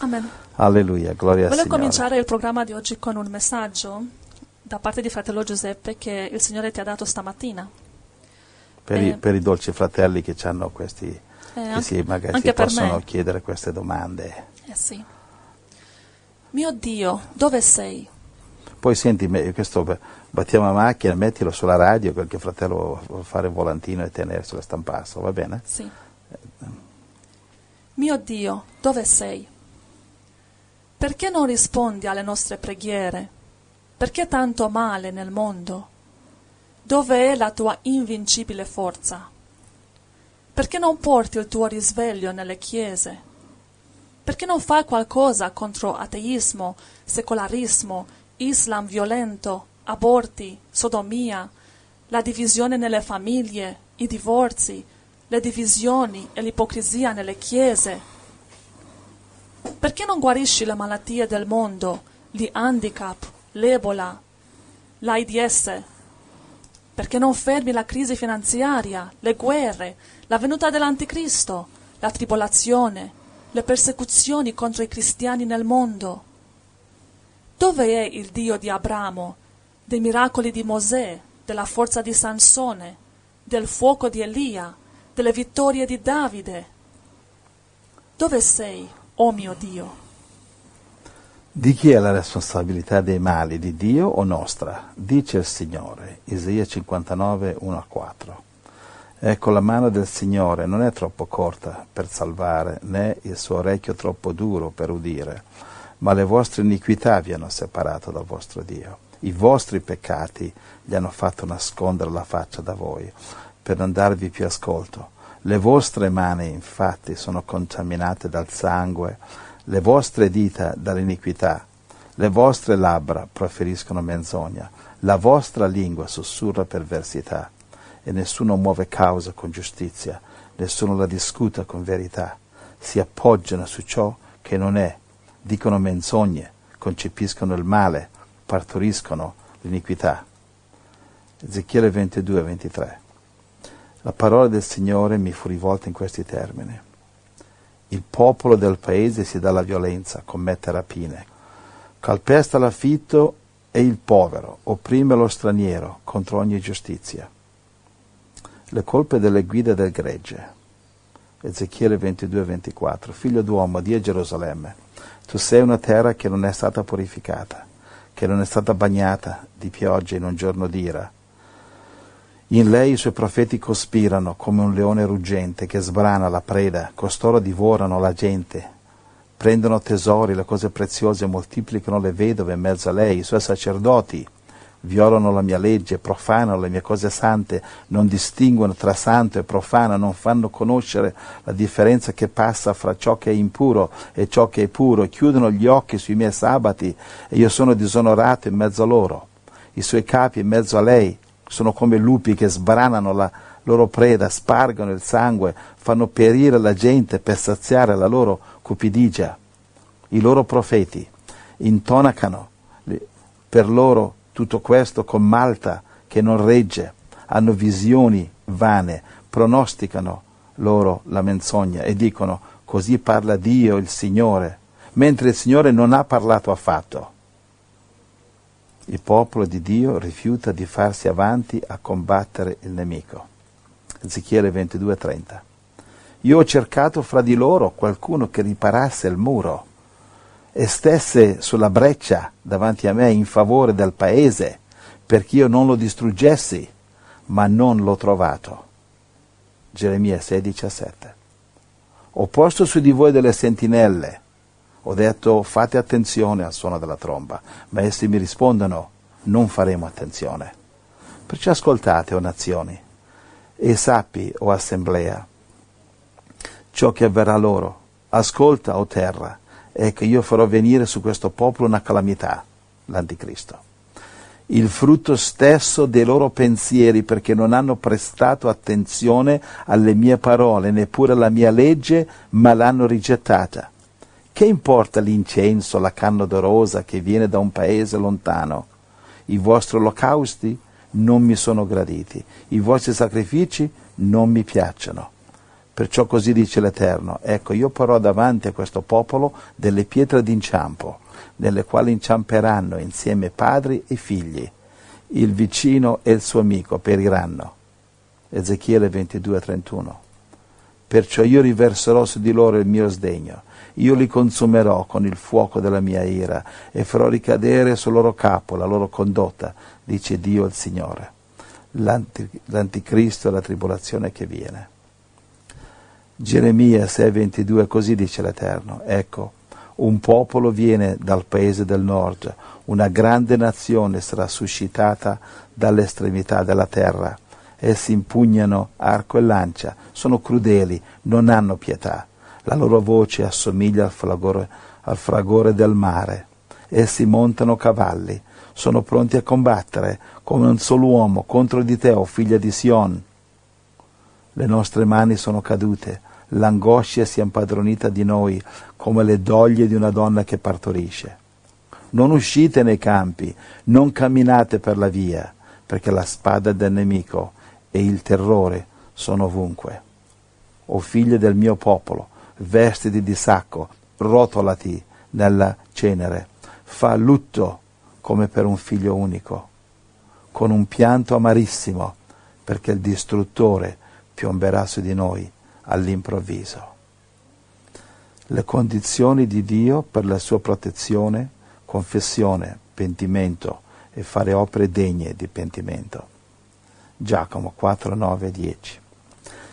Amen. Alleluia, gloria al Signore. Volevo cominciare il programma di oggi con un messaggio da parte di fratello Giuseppe che il Signore ti ha dato stamattina. Per i dolci fratelli che hanno questi, che possono chiedere queste domande. Sì. Mio Dio, dove sei? Poi senti, questo battiamo la macchina, mettilo sulla radio, qualche fratello vuol fare un volantino e tenerselo a stamparselo, va bene? Sì. Mio Dio, dove sei? Perché non rispondi alle nostre preghiere? Perché tanto male nel mondo? Dove è la tua invincibile forza? Perché non porti il tuo risveglio nelle chiese? Perché non fai qualcosa contro ateismo, secolarismo, Islam violento, aborti, sodomia, la divisione nelle famiglie, i divorzi, le divisioni e l'ipocrisia nelle chiese? Perché non guarisci le malattie del mondo, gli handicap, l'Ebola, l'AIDS? Perché non fermi la crisi finanziaria, le guerre, la venuta dell'Anticristo, la tribolazione, le persecuzioni contro i cristiani nel mondo? Dove è il Dio di Abramo, dei miracoli di Mosè, della forza di Sansone, del fuoco di Elia, delle vittorie di Davide? Dove sei, oh mio Dio? Di chi è la responsabilità dei mali, di Dio o nostra? Dice il Signore, Isaia 59, 1-4. Ecco, la mano del Signore non è troppo corta per salvare, né il suo orecchio troppo duro per udire, ma le vostre iniquità vi hanno separato dal vostro Dio. I vostri peccati gli hanno fatto nascondere la faccia da voi, per non darvi più ascolto. Le vostre mani, infatti, sono contaminate dal sangue, le vostre dita dall'iniquità, le vostre labbra proferiscono menzogna, la vostra lingua sussurra perversità, e nessuno muove causa con giustizia, nessuno la discuta con verità, si appoggiano su ciò che non è, dicono menzogne, concepiscono il male, partoriscono l'iniquità. Ezechiele 22, 23. La parola del Signore mi fu rivolta in questi termini. Il popolo del paese si dà alla violenza, commette rapine, calpesta l'affitto e il povero, opprime lo straniero contro ogni giustizia. Le colpe delle guide del gregge. Ezechiele 22-24. Figlio d'uomo, di Gerusalemme, tu sei una terra che non è stata purificata, che non è stata bagnata di pioggia in un giorno d'ira. In lei i suoi profeti cospirano come un leone ruggente che sbrana la preda, costoro divorano la gente, prendono tesori, le cose preziose, moltiplicano le vedove in mezzo a lei, i suoi sacerdoti violano la mia legge, profanano le mie cose sante, non distinguono tra santo e profano, non fanno conoscere la differenza che passa fra ciò che è impuro e ciò che è puro, chiudono gli occhi sui miei sabati e io sono disonorato in mezzo a loro, i suoi capi in mezzo a lei sono come lupi che sbranano la loro preda, spargono il sangue, fanno perire la gente per saziare la loro cupidigia. I loro profeti intonacano per loro tutto questo con malta che non regge, hanno visioni vane, pronosticano loro la menzogna e dicono: così parla Dio il Signore, mentre il Signore non ha parlato affatto. Il popolo di Dio rifiuta di farsi avanti a combattere il nemico. Ezechiele 22:30. Io ho cercato fra di loro qualcuno che riparasse il muro e stesse sulla breccia davanti a me in favore del paese, perché io non lo distruggessi, ma non l'ho trovato. Geremia 6:17. Ho posto su di voi delle sentinelle. Ho detto: fate attenzione al suono della tromba, ma essi mi rispondono: non faremo attenzione. Perciò ascoltate, o nazioni, e sappi, o assemblea, ciò che avverrà loro. Ascolta, o terra, ecco, io farò venire su questo popolo una calamità, l'Anticristo, il frutto stesso dei loro pensieri, perché non hanno prestato attenzione alle mie parole, neppure alla mia legge, ma l'hanno rigettata. Che importa l'incenso, la canna d'orosa che viene da un paese lontano? I vostri olocausti non mi sono graditi, i vostri sacrifici non mi piacciono. Perciò così dice l'Eterno, ecco io porrò davanti a questo popolo delle pietre d'inciampo, nelle quali inciamperanno insieme padri e figli, il vicino e il suo amico periranno. Ezechiele 22,31. Perciò io riverserò su di loro il mio sdegno, io li consumerò con il fuoco della mia ira e farò ricadere sul loro capo la loro condotta, dice Dio il Signore, l'anticristo e la tribolazione che viene. Geremia 6,22, così dice l'Eterno, ecco, un popolo viene dal paese del nord, una grande nazione sarà suscitata dall'estremità della terra, essi impugnano arco e lancia, sono crudeli, non hanno pietà, la loro voce assomiglia al fragore del mare, essi montano cavalli, sono pronti a combattere come un solo uomo contro di te, o figlia di Sion. Le nostre mani sono cadute, l'angoscia si è impadronita di noi come le doglie di una donna che partorisce. Non uscite nei campi, non camminate per la via, perché la spada del nemico e il terrore sono ovunque. O figlie del mio popolo, vestiti di sacco, rotolati nella cenere, fa lutto come per un figlio unico, con un pianto amarissimo, perché il distruttore piomberà su di noi all'improvviso. Le condizioni di Dio per la sua protezione, confessione, pentimento e fare opere degne di pentimento. Giacomo 4, 9 e 10.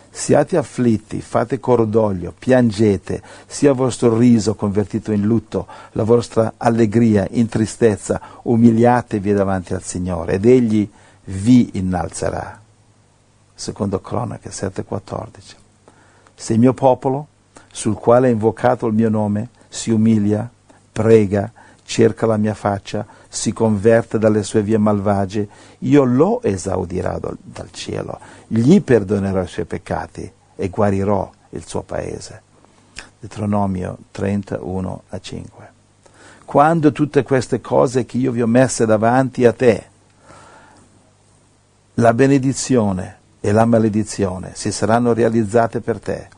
Siate afflitti, fate cordoglio, piangete, sia il vostro riso convertito in lutto, la vostra allegria in tristezza, umiliatevi davanti al Signore ed Egli vi innalzerà. Secondo Cronache 7,14. Se il mio popolo, sul quale è invocato il mio nome, si umilia, prega, cerca la mia faccia, si converte dalle sue vie malvagie, io lo esaudirò dal cielo, gli perdonerò i suoi peccati e guarirò il suo paese. Deuteronomio 31 a 5. Quando tutte queste cose che io vi ho messe davanti a te, la benedizione e la maledizione si saranno realizzate per te,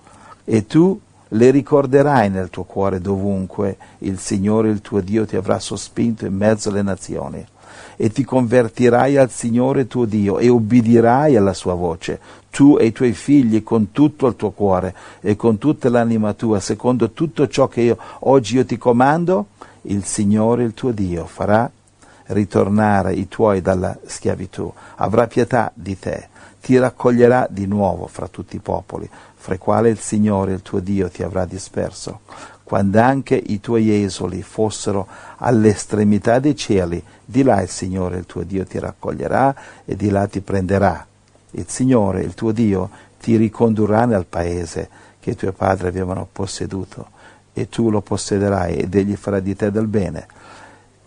e tu le ricorderai nel tuo cuore dovunque il Signore il tuo Dio ti avrà sospinto in mezzo alle nazioni, e ti convertirai al Signore tuo Dio e ubbidirai alla sua voce, tu e i tuoi figli, con tutto il tuo cuore e con tutta l'anima tua, secondo tutto ciò che oggi io ti comando. Il Signore il tuo Dio farà ritornare i tuoi dalla schiavitù, avrà pietà di te, ti raccoglierà di nuovo fra tutti i popoli, fra i quali il Signore, il tuo Dio, ti avrà disperso, quando anche i tuoi esuli fossero all'estremità dei cieli, di là il Signore, il tuo Dio, ti raccoglierà e di là ti prenderà. Il Signore, il tuo Dio, ti ricondurrà nel paese che i tuoi padri avevano posseduto, e tu lo possederai, ed Egli farà di te del bene,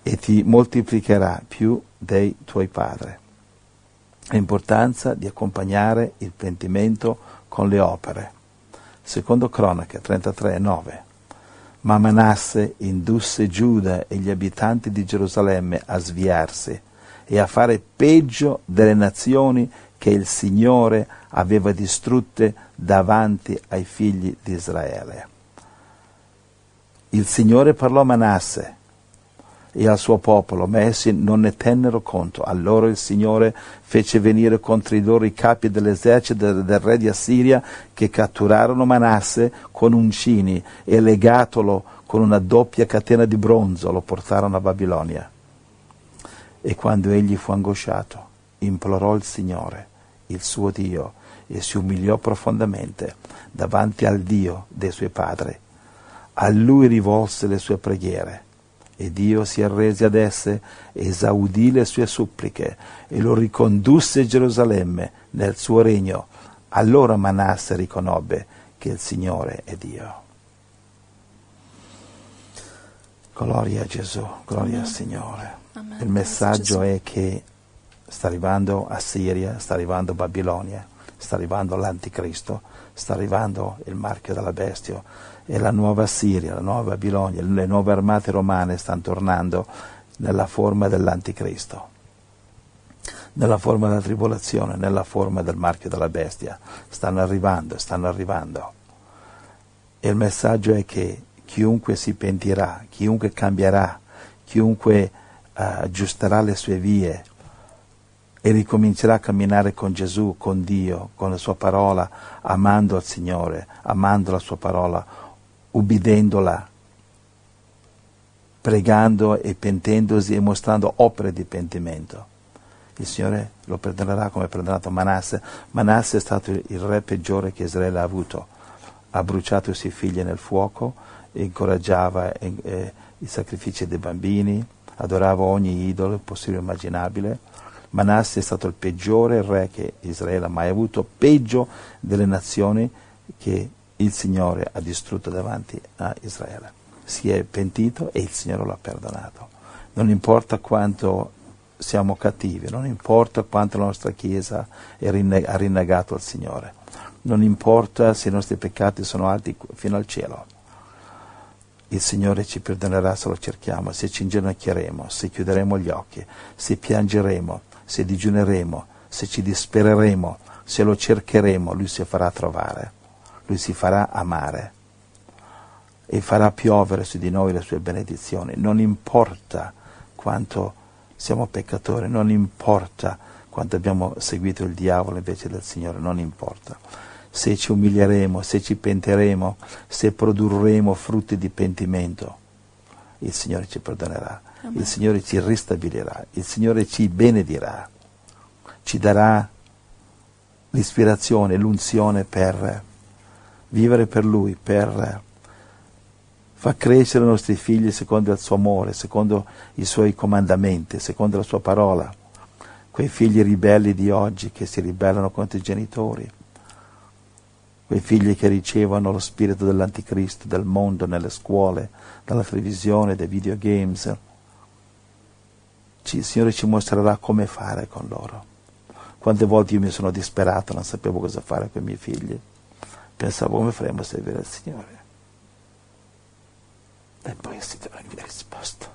e ti moltiplicherà più dei tuoi padri. L'importanza di accompagnare il pentimento con le opere. Secondo Cronache 33,9. Ma Manasse indusse Giuda e gli abitanti di Gerusalemme a sviarsi e a fare peggio delle nazioni che il Signore aveva distrutte davanti ai figli di Israele. Il Signore parlò a Manasse e al suo popolo, ma essi non ne tennero conto. Allora il Signore fece venire contro di loro i capi dell'esercito del re di Assiria, che catturarono Manasse con uncini e, legatolo con una doppia catena di bronzo, lo portarono a Babilonia. E quando egli fu angosciato, implorò il Signore, il suo Dio, e si umiliò profondamente davanti al Dio dei suoi padri. A lui rivolse le sue preghiere, e Dio si arrese ad esse, esaudì le sue suppliche e lo ricondusse a Gerusalemme nel suo regno. Allora Manasse riconobbe che il Signore è Dio. Gloria a Gesù, gloria al Signore. Amen. Il messaggio è che sta arrivando Assiria, sta arrivando Babilonia, sta arrivando l'Anticristo, sta arrivando il marchio della bestia, e la nuova Assiria, la nuova Babilonia, le nuove armate romane stanno tornando nella forma dell'Anticristo. nella forma della tribolazione, nella forma del marchio della bestia. Stanno arrivando. E il messaggio è che chiunque si pentirà, chiunque cambierà, chiunque aggiusterà le sue vie e ricomincerà a camminare con Gesù, con Dio, con la sua parola, amando il Signore, amando la sua parola, ubbidendola, pregando e pentendosi e mostrando opere di pentimento. Il Signore lo perdonerà come ha perdonato Manasse. Manasse è stato il re peggiore che Israele ha avuto. Ha bruciato i suoi figli nel fuoco, incoraggiava i sacrifici dei bambini, adorava ogni idolo possibile e immaginabile. Manasse è stato il peggiore re che Israele ha mai avuto, peggio delle nazioni che il Signore ha distrutto davanti a Israele. Si è pentito e il Signore lo ha perdonato. Non importa quanto siamo cattivi, non importa quanto la nostra Chiesa ha rinnegato al Signore, non importa se i nostri peccati sono alti fino al cielo, il Signore ci perdonerà se lo cerchiamo, se ci inginocchieremo, se chiuderemo gli occhi, se piangeremo, se digiuneremo, se ci dispereremo, se lo cercheremo, Lui si farà trovare, Lui si farà amare e farà piovere su di noi le sue benedizioni. Non importa quanto siamo peccatori, non importa quanto abbiamo seguito il diavolo invece del Signore, non importa. Se ci umilieremo, se ci penteremo, se produrremo frutti di pentimento, il Signore ci perdonerà, Amen. Il Signore ci ristabilirà, il Signore ci benedirà, ci darà l'ispirazione, l'unzione per vivere per Lui, per fa crescere i nostri figli secondo il suo amore, secondo i suoi comandamenti, secondo la sua parola. Quei figli ribelli di oggi che si ribellano contro i genitori, quei figli che ricevono lo spirito dell'anticristo, del mondo, nelle scuole, dalla televisione, dai videogames. Il Signore ci mostrerà come fare con loro. Quante volte io mi sono disperato, non sapevo cosa fare con i miei figli. Pensavo, come faremo a servire il Signore? E poi il Signore mi ha risposto.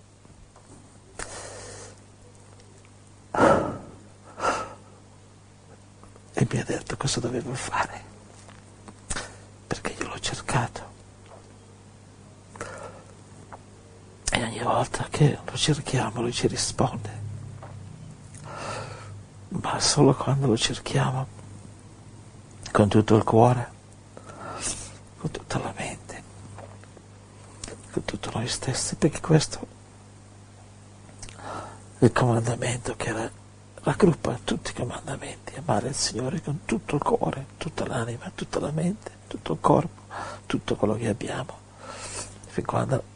E mi ha detto cosa dovevo fare. Perché io l'ho cercato. E ogni volta che lo cerchiamo, Lui ci risponde. Ma solo quando lo cerchiamo, con tutto il cuore, con tutta la mente, con tutto noi stessi, perché questo è il comandamento che raggruppa tutti i comandamenti: amare il Signore con tutto il cuore, tutta l'anima, tutta la mente, tutto il corpo, tutto quello che abbiamo. Fin quando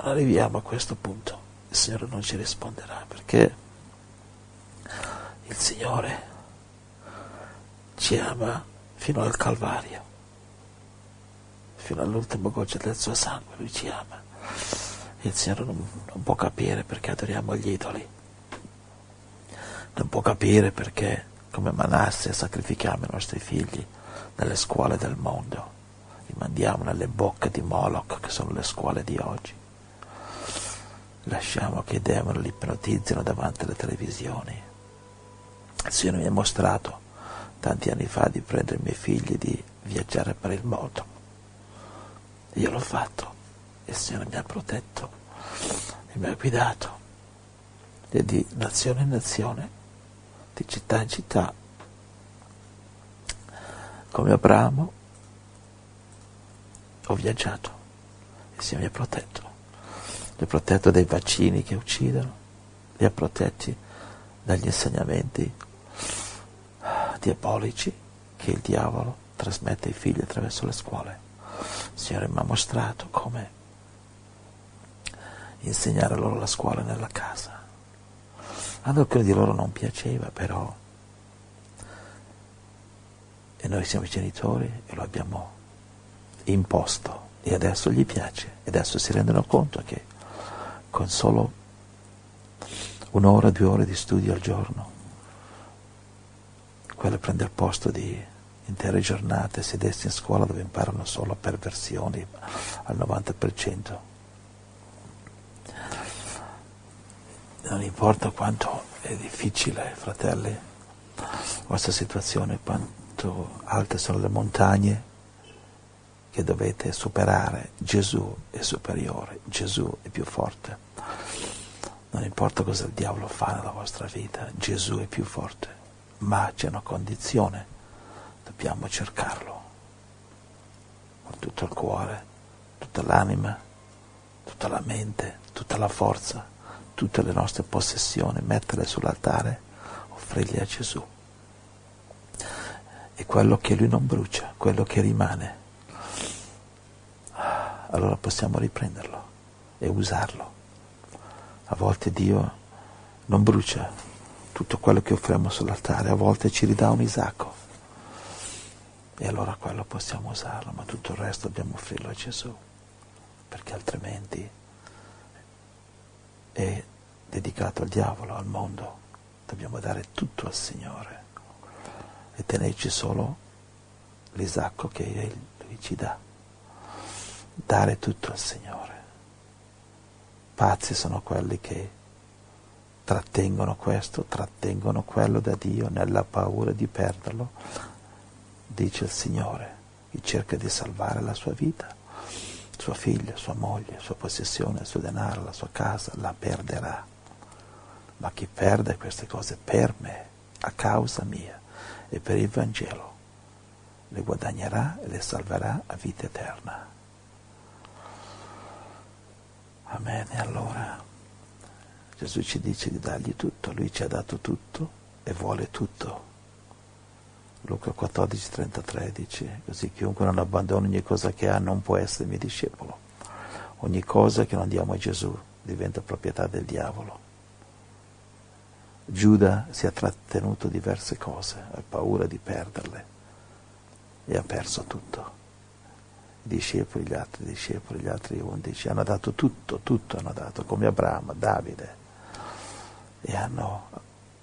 arriviamo a questo punto, il Signore non ci risponderà, perché il Signore ci ama fino al Calvario, fino all'ultima goccia del suo sangue. Lui ci ama. Il Signore non può capire perché adoriamo gli idoli, non può capire perché come Manasse sacrifichiamo i nostri figli nelle scuole del mondo, li mandiamo nelle bocche di Moloch, che sono le scuole di oggi, lasciamo che i demoni li ipnotizzino davanti alle televisioni. Il Signore mi ha mostrato tanti anni fa di prendere i miei figli e di viaggiare per il mondo. Io l'ho fatto, il Signore mi ha protetto e mi ha guidato, e di nazione in nazione, di città in città, come Abramo ho viaggiato. Il Signore mi ha protetto, mi ha protetto dai vaccini che uccidono, li ha protetti dagli insegnamenti diabolici che il diavolo trasmette ai figli attraverso le scuole. Il Signore mi ha mostrato come insegnare loro la scuola nella casa. Ad alcuni di loro non piaceva, però, e noi siamo i genitori e lo abbiamo imposto, e adesso gli piace, e adesso si rendono conto che con solo 1 ora, 2 ore di studio al giorno, quello prende il posto di intere giornate sedessi in scuola dove imparano solo perversioni al 90%. Non importa quanto È difficile, fratelli, la vostra situazione, quanto alte sono le montagne che dovete superare. Gesù è superiore, Gesù è più forte. Non importa cosa il diavolo fa nella vostra vita, Gesù è più forte, ma c'è una condizione, dobbiamo cercarlo con tutto il cuore, tutta l'anima, tutta la mente, tutta la forza, tutte le nostre possessioni, metterle sull'altare, offrirle a Gesù. E quello che Lui non brucia, quello che rimane, allora possiamo riprenderlo e usarlo. A volte Dio non brucia tutto quello che offriamo sull'altare, a volte ci ridà un Isacco, e allora quello possiamo usarlo, ma tutto il resto dobbiamo offrirlo a Gesù, perché altrimenti è dedicato al diavolo, al mondo. Dobbiamo dare tutto al Signore e tenerci solo l'Isacco che Lui ci dà. Dare tutto al Signore. Pazzi sono quelli che trattengono questo, trattengono quello da Dio nella paura di perderlo. Dice il Signore, chi cerca di salvare la sua vita, sua figlia, sua moglie, sua possessione, il suo denaro, la sua casa, la perderà. Ma chi perde queste cose per me, a causa mia e per il Vangelo, le guadagnerà e le salverà a vita eterna. Amen. E allora Gesù ci dice di dargli tutto, Lui ci ha dato tutto e vuole tutto. Luca 14,33 dice, così chiunque non abbandona ogni cosa che ha non può essere mio discepolo. Ogni cosa che non diamo a Gesù diventa proprietà del diavolo. Giuda si è trattenuto diverse cose, ha paura di perderle e ha perso tutto. Discepoli, gli altri discepoli, gli altri 11 hanno dato tutto hanno dato, come Abramo, Davide, e hanno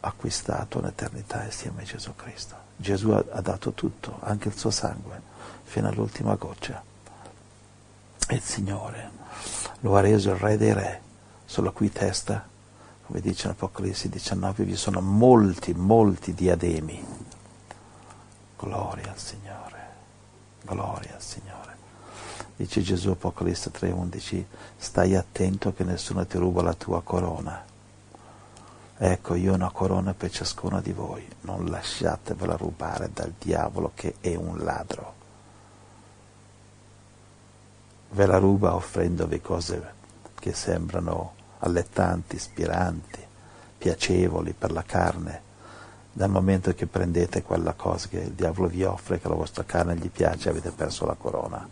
acquistato un'eternità insieme a Gesù Cristo. Gesù ha dato tutto, anche il suo sangue, fino all'ultima goccia, e il Signore lo ha reso il Re dei Re, sulla cui testa, come dice in Apocalisse 19, vi sono molti diademi. Gloria al Signore, gloria al Signore. Dice Gesù, Apocalisse 3,11, stai attento che nessuno ti ruba la tua corona. Ecco, io ho una corona per ciascuno di voi, non lasciatevela rubare dal diavolo che è un ladro. Ve la ruba offrendovi cose che sembrano allettanti, ispiranti, piacevoli per la carne. Dal momento che prendete quella cosa che il diavolo vi offre, che la vostra carne gli piace, avete perso la corona.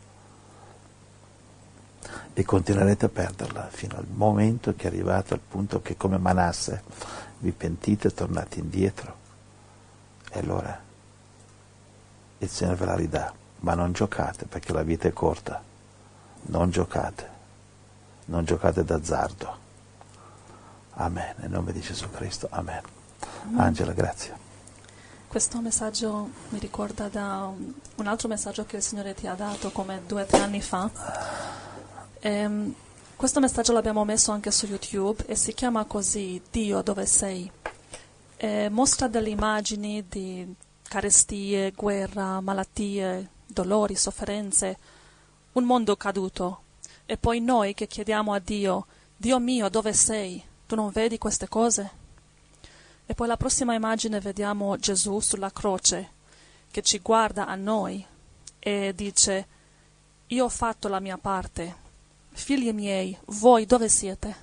E continuerete a perderla fino al momento che arrivate al punto che, come Manasse, vi pentite e tornate indietro. E allora il Signore ve la ridà, ma non giocate, perché la vita è corta. Non giocate d'azzardo. Amen. Nel nome di Gesù Cristo. Amen. Angela, grazie. Questo messaggio mi ricorda da un altro messaggio che il Signore ti ha dato come 2 o 3 anni fa. Questo messaggio l'abbiamo messo anche su YouTube e si chiama così, Dio dove sei? Mostra delle immagini di carestie, guerra, malattie, dolori, sofferenze, un mondo caduto. E poi noi che chiediamo a Dio, Dio mio dove sei? Tu non vedi queste cose? E poi la prossima immagine vediamo Gesù sulla croce che ci guarda a noi e dice, io ho fatto la mia parte. Figli miei, voi dove siete?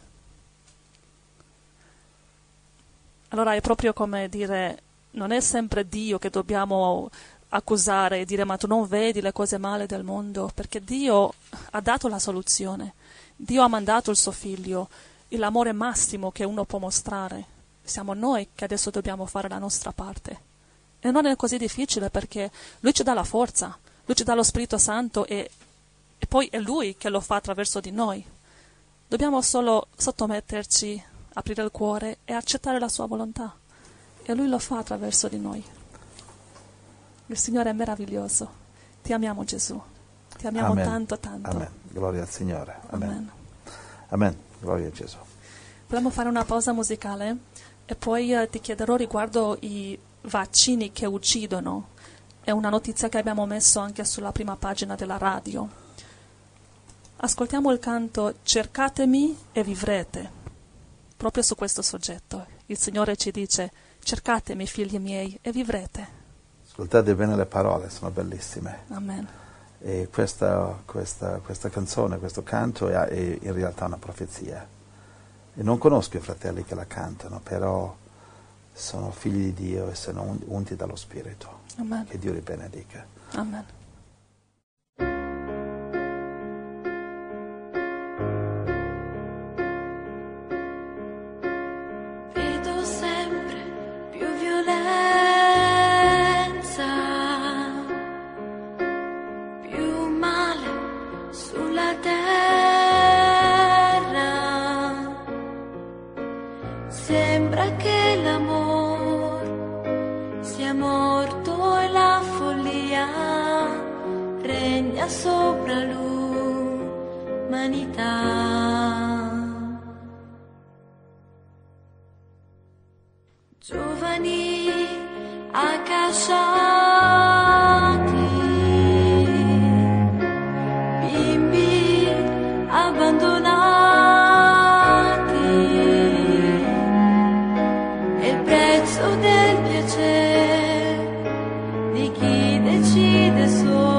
Allora è proprio come dire, non è sempre Dio che dobbiamo accusare e dire ma tu non vedi le cose male del mondo, perché Dio ha dato la soluzione, Dio ha mandato il suo figlio, l'amore massimo che uno può mostrare. Siamo noi che adesso dobbiamo fare la nostra parte. E non è così difficile perché Lui ci dà la forza, Lui ci dà lo Spirito Santo e poi è Lui che lo fa attraverso di noi. Dobbiamo solo sottometterci, aprire il cuore e accettare la sua volontà. E Lui lo fa attraverso di noi. Il Signore è meraviglioso. Ti amiamo Gesù. Ti amiamo Amen. Tanto. Amen. Gloria al Signore. Amen. Amen. Gloria a Gesù. Vogliamo fare una pausa musicale. E poi ti chiederò riguardo i vaccini che uccidono. È una notizia che abbiamo messo anche sulla prima pagina della radio. Ascoltiamo il canto "Cercatemi e vivrete", proprio su questo soggetto. Il Signore ci dice: cercatemi, figli miei, e vivrete. Ascoltate bene le parole, sono bellissime. Amen. E questa canzone, questo canto è in realtà una profezia. E non conosco i fratelli che la cantano, però sono figli di Dio e sono unti dallo Spirito. Amen. Che Dio li benedica. Amen. Sopra l'umanità, giovani accasciati, bimbi abbandonati, è il prezzo del piacere di chi decide solo.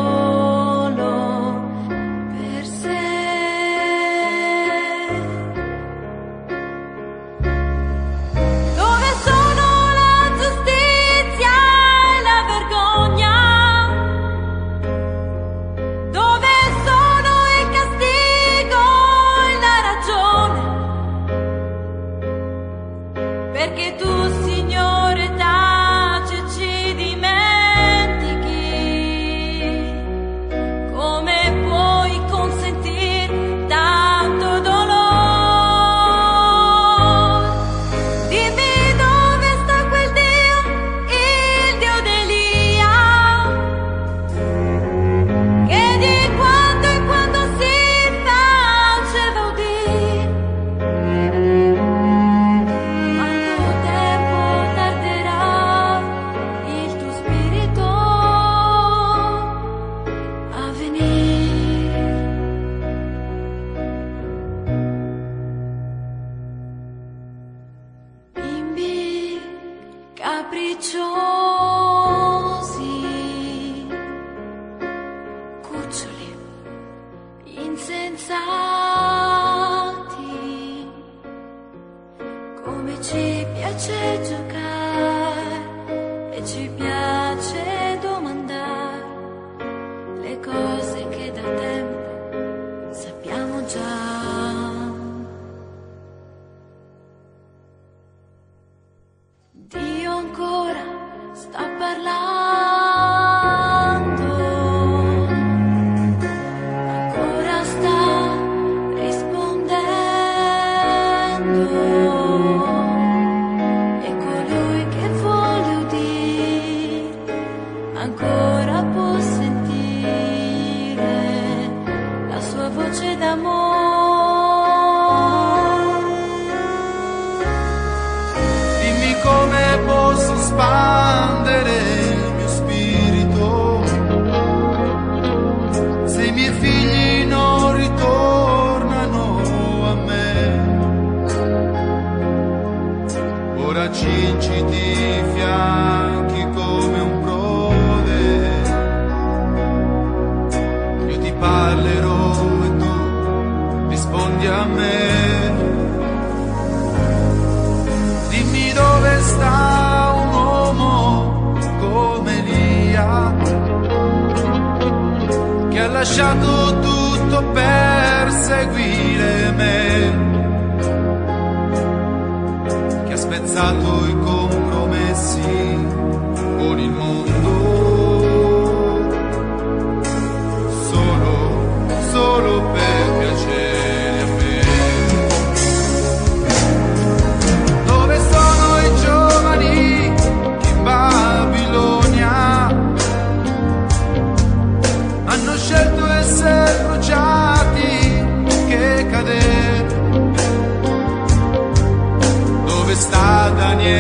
Daniel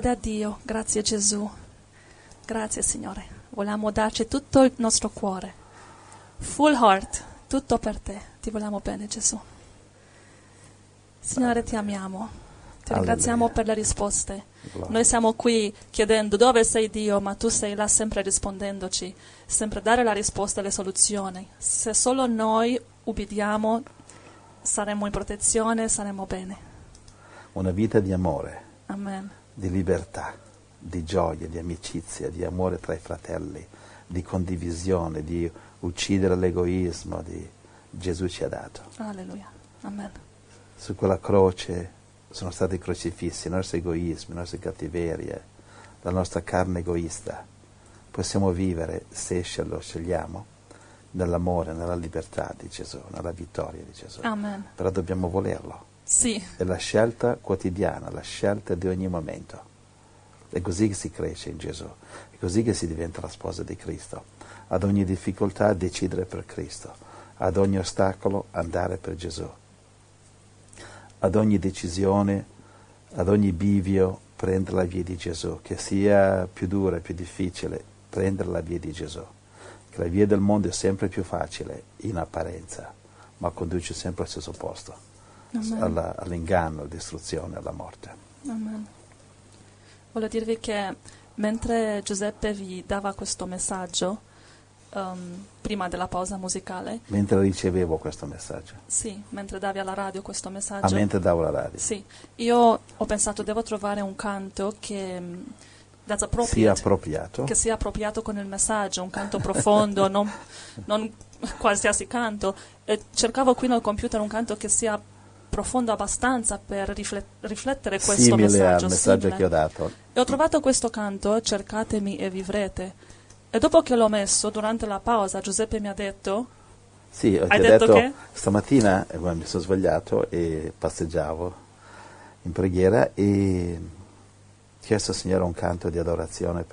da Dio. Grazie Gesù. Grazie Signore. Vogliamo darci tutto il nostro cuore. Full heart, tutto per te. Ti vogliamo bene Gesù. Signore, ti amiamo. Ti ringraziamo per le risposte. Noi siamo qui chiedendo dove sei Dio, ma tu sei là sempre rispondendoci, sempre dare la risposta alle soluzioni. Se solo noi ubbidiamo, saremo in protezione, saremo bene. Una vita di amore, amen, di libertà, di gioia, di amicizia, di amore tra i fratelli, di condivisione, di uccidere l'egoismo che Gesù ci ha dato. Alleluia, amen. Su quella croce sono stati crocifissi i nostri egoismi, le nostre cattiverie, la nostra carne egoista. Possiamo vivere, se lo scegliamo, nell'amore, nella libertà di Gesù, nella vittoria di Gesù. Amen. Però dobbiamo volerlo. Sì. È la scelta quotidiana, la scelta di ogni momento. È così che si cresce in Gesù, è così che si diventa la sposa di Cristo. Ad ogni difficoltà decidere per Cristo, ad ogni ostacolo andare per Gesù, ad ogni decisione, ad ogni bivio prendere la via di Gesù, che sia più dura e più difficile, prendere la via di Gesù, che la via del mondo è sempre più facile in apparenza, ma conduce sempre al stesso posto. All'inganno, all'istruzione, alla morte. Amen. Voglio dirvi che mentre Giuseppe vi dava questo messaggio, prima della pausa musicale, mentre ricevevo questo messaggio, sì, mentre davi alla radio questo messaggio, mentre davo alla radio, sì, io ho pensato devo trovare un canto che sia appropriato con il messaggio, un canto profondo, non qualsiasi canto, e cercavo qui nel computer un canto che sia profondo abbastanza per riflettere questo messaggio che ho dato. E ho trovato questo canto, Cercatemi e vivrete. E dopo che l'ho messo, durante la pausa, Giuseppe mi ha detto... Sì, ti ho detto che stamattina mi sono svegliato e passeggiavo in preghiera e ho chiesto al Signore un canto di adorazione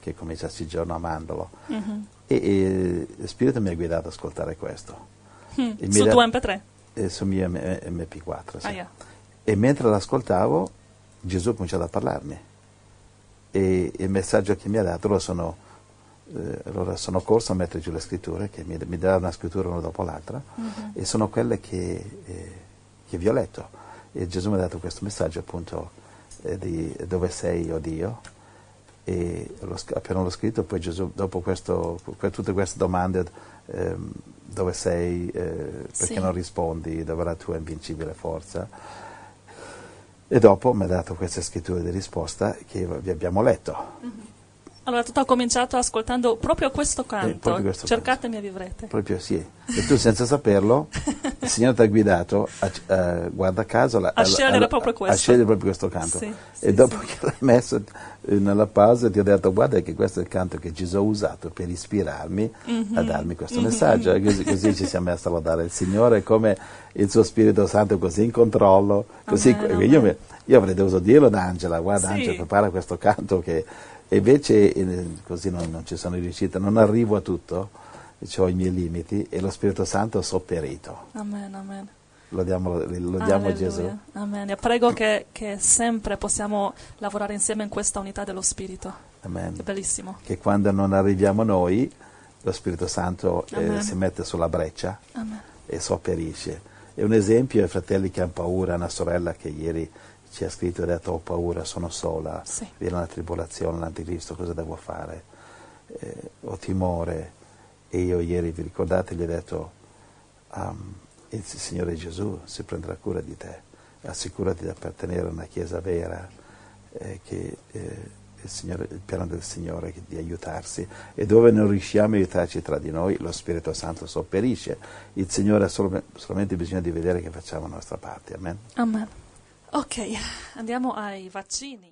che cominciassi il giorno amandolo. Mm-hmm. E lo Spirito mi ha guidato ad ascoltare questo. Sul tuo MP3? Sul mio MP4, sì. Yeah. E mentre l'ascoltavo Gesù ha cominciato a parlarmi e il messaggio che mi ha dato, allora sono corso a mettere giù le scritture che mi dava una scrittura una dopo l'altra. Mm-hmm. E sono quelle che vi ho letto, e Gesù mi ha dato questo messaggio appunto di dove sei o Dio, e appena l'ho scritto poi Gesù dopo tutte queste domande dove sei, perché non rispondi, dove è la tua invincibile forza, e dopo mi ha dato queste scritture di risposta che vi abbiamo letto. Mm-hmm. Allora tutto ha cominciato ascoltando proprio questo canto, Cercatemi e vivrete, proprio sì, e tu senza saperlo il Signore ti ha guidato a scegliere proprio questo canto, sì, e sì, dopo che l'hai messo nella pausa ti ho detto guarda che questo è il canto che Gesù ha usato per ispirarmi, mm-hmm, a darmi questo, mm-hmm, messaggio, e così ci siamo messi a lodare il Signore, come il suo Spirito Santo così in controllo, così, amen. Io avrei dovuto dirlo ad Angela, guarda, sì, Angela, prepara questo canto, che invece così non ci sono riuscita, non arrivo a tutto, ho i miei limiti e lo Spirito Santo ha sopperito. Amen, amen. Lodiamo Gesù. Amen. E prego che sempre possiamo lavorare insieme in questa unità dello Spirito. Amen. È bellissimo. Che quando non arriviamo noi, lo Spirito Santo si mette sulla breccia, amen, e sopperisce. È un esempio ai fratelli che hanno paura, una sorella che ieri ci ha scritto e ha detto ho paura, sono sola, sì, viene la tribolazione, l'anticristo, cosa devo fare? Ho timore. E io ieri, vi ricordate, gli ho detto il Signore Gesù si prenderà cura di te, assicurati di appartenere a una chiesa vera, il piano del Signore di aiutarsi, e dove non riusciamo a aiutarci tra di noi lo Spirito Santo sopperisce. Il Signore ha solamente bisogno di vedere che facciamo la nostra parte. Amen. Amen. Ok, andiamo ai vaccini.